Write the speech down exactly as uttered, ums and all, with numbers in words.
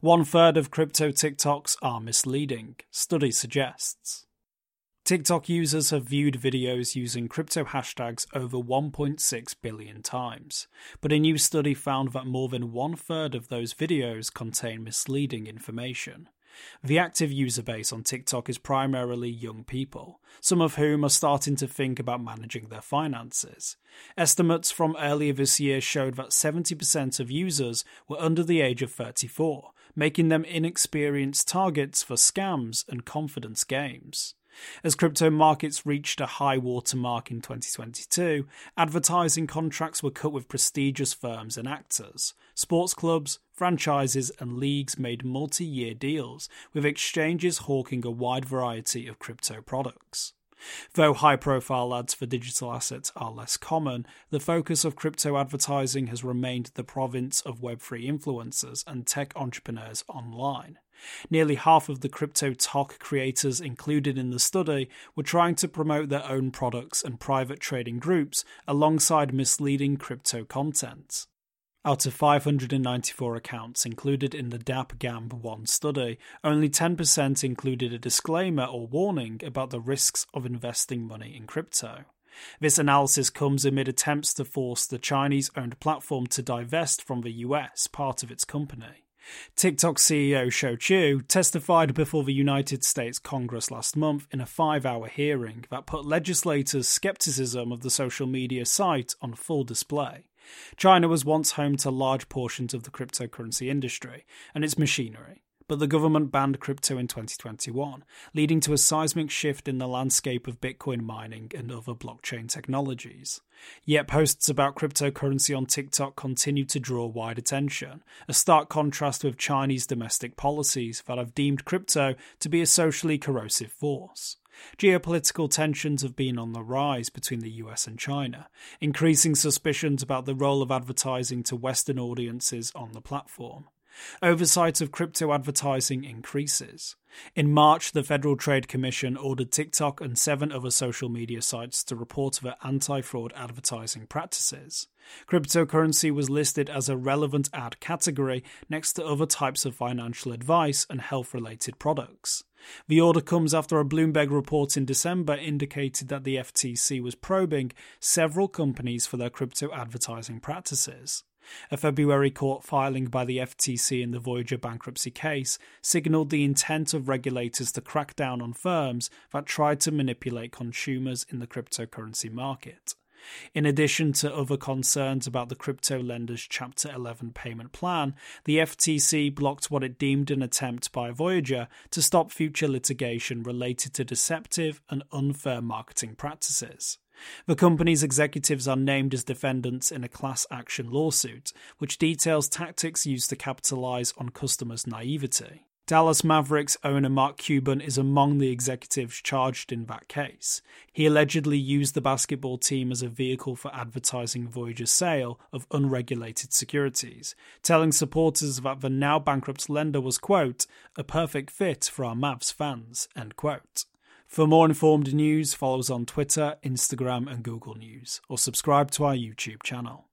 One third of crypto TikToks are misleading, study suggests. TikTok users have viewed videos using crypto hashtags over one point six billion times, but a new study found that more than one third of those videos contain misleading information. The active user base on TikTok is primarily young people, some of whom are starting to think about managing their finances. Estimates from earlier this year showed that seventy percent of users were under the age of thirty-four, making them inexperienced targets for scams and confidence games. As crypto markets reached a high water mark in twenty twenty-two, advertising contracts were cut with prestigious firms and actors. Sports clubs, franchises, and leagues made multi-year deals, with exchanges hawking a wide variety of crypto products. Though high-profile ads for digital assets are less common, the focus of crypto advertising has remained the province of Web three influencers and tech entrepreneurs online. Nearly half of the crypto-talk creators included in the study were trying to promote their own products and private trading groups alongside misleading crypto content. Out of five hundred ninety-four accounts included in the DappGambl one study, only ten percent included a disclaimer or warning about the risks of investing money in crypto. This analysis comes amid attempts to force the Chinese-owned platform to divest from the U S part of its company. TikTok C E O Shou Chew testified before the United States Congress last month in a five-hour hearing that put legislators' skepticism of the social media site on full display. China was once home to large portions of the cryptocurrency industry and its machinery, but the government banned crypto in twenty twenty-one, leading to a seismic shift in the landscape of Bitcoin mining and other blockchain technologies. Yet posts about cryptocurrency on TikTok continue to draw wide attention, a stark contrast with Chinese domestic policies that have deemed crypto to be a socially corrosive force. Geopolitical tensions have been on the rise between the U S and China, increasing suspicions about the role of advertising to Western audiences on the platform. Oversight of crypto advertising increases. In March, the Federal Trade Commission ordered TikTok and seven other social media sites to report their anti-fraud advertising practices. Cryptocurrency was listed as a relevant ad category next to other types of financial advice and health-related products. The order comes after a Bloomberg report in December indicated that the F T C was probing several companies for their crypto advertising practices. A February court filing by the F T C in the Voyager bankruptcy case signalled the intent of regulators to crack down on firms that tried to manipulate consumers in the cryptocurrency market. In addition to other concerns about the crypto lender's Chapter eleven payment plan, the F T C blocked what it deemed an attempt by Voyager to stop future litigation related to deceptive and unfair marketing practices. The company's executives are named as defendants in a class action lawsuit, which details tactics used to capitalize on customers' naivety. Dallas Mavericks owner Mark Cuban is among the executives charged in that case. He allegedly used the basketball team as a vehicle for advertising Voyager's sale of unregulated securities, telling supporters that the now bankrupt lender was, quote, a perfect fit for our Mavs fans, end quote. For more informed news, follow us on Twitter, Instagram, and Google News, or subscribe to our YouTube channel.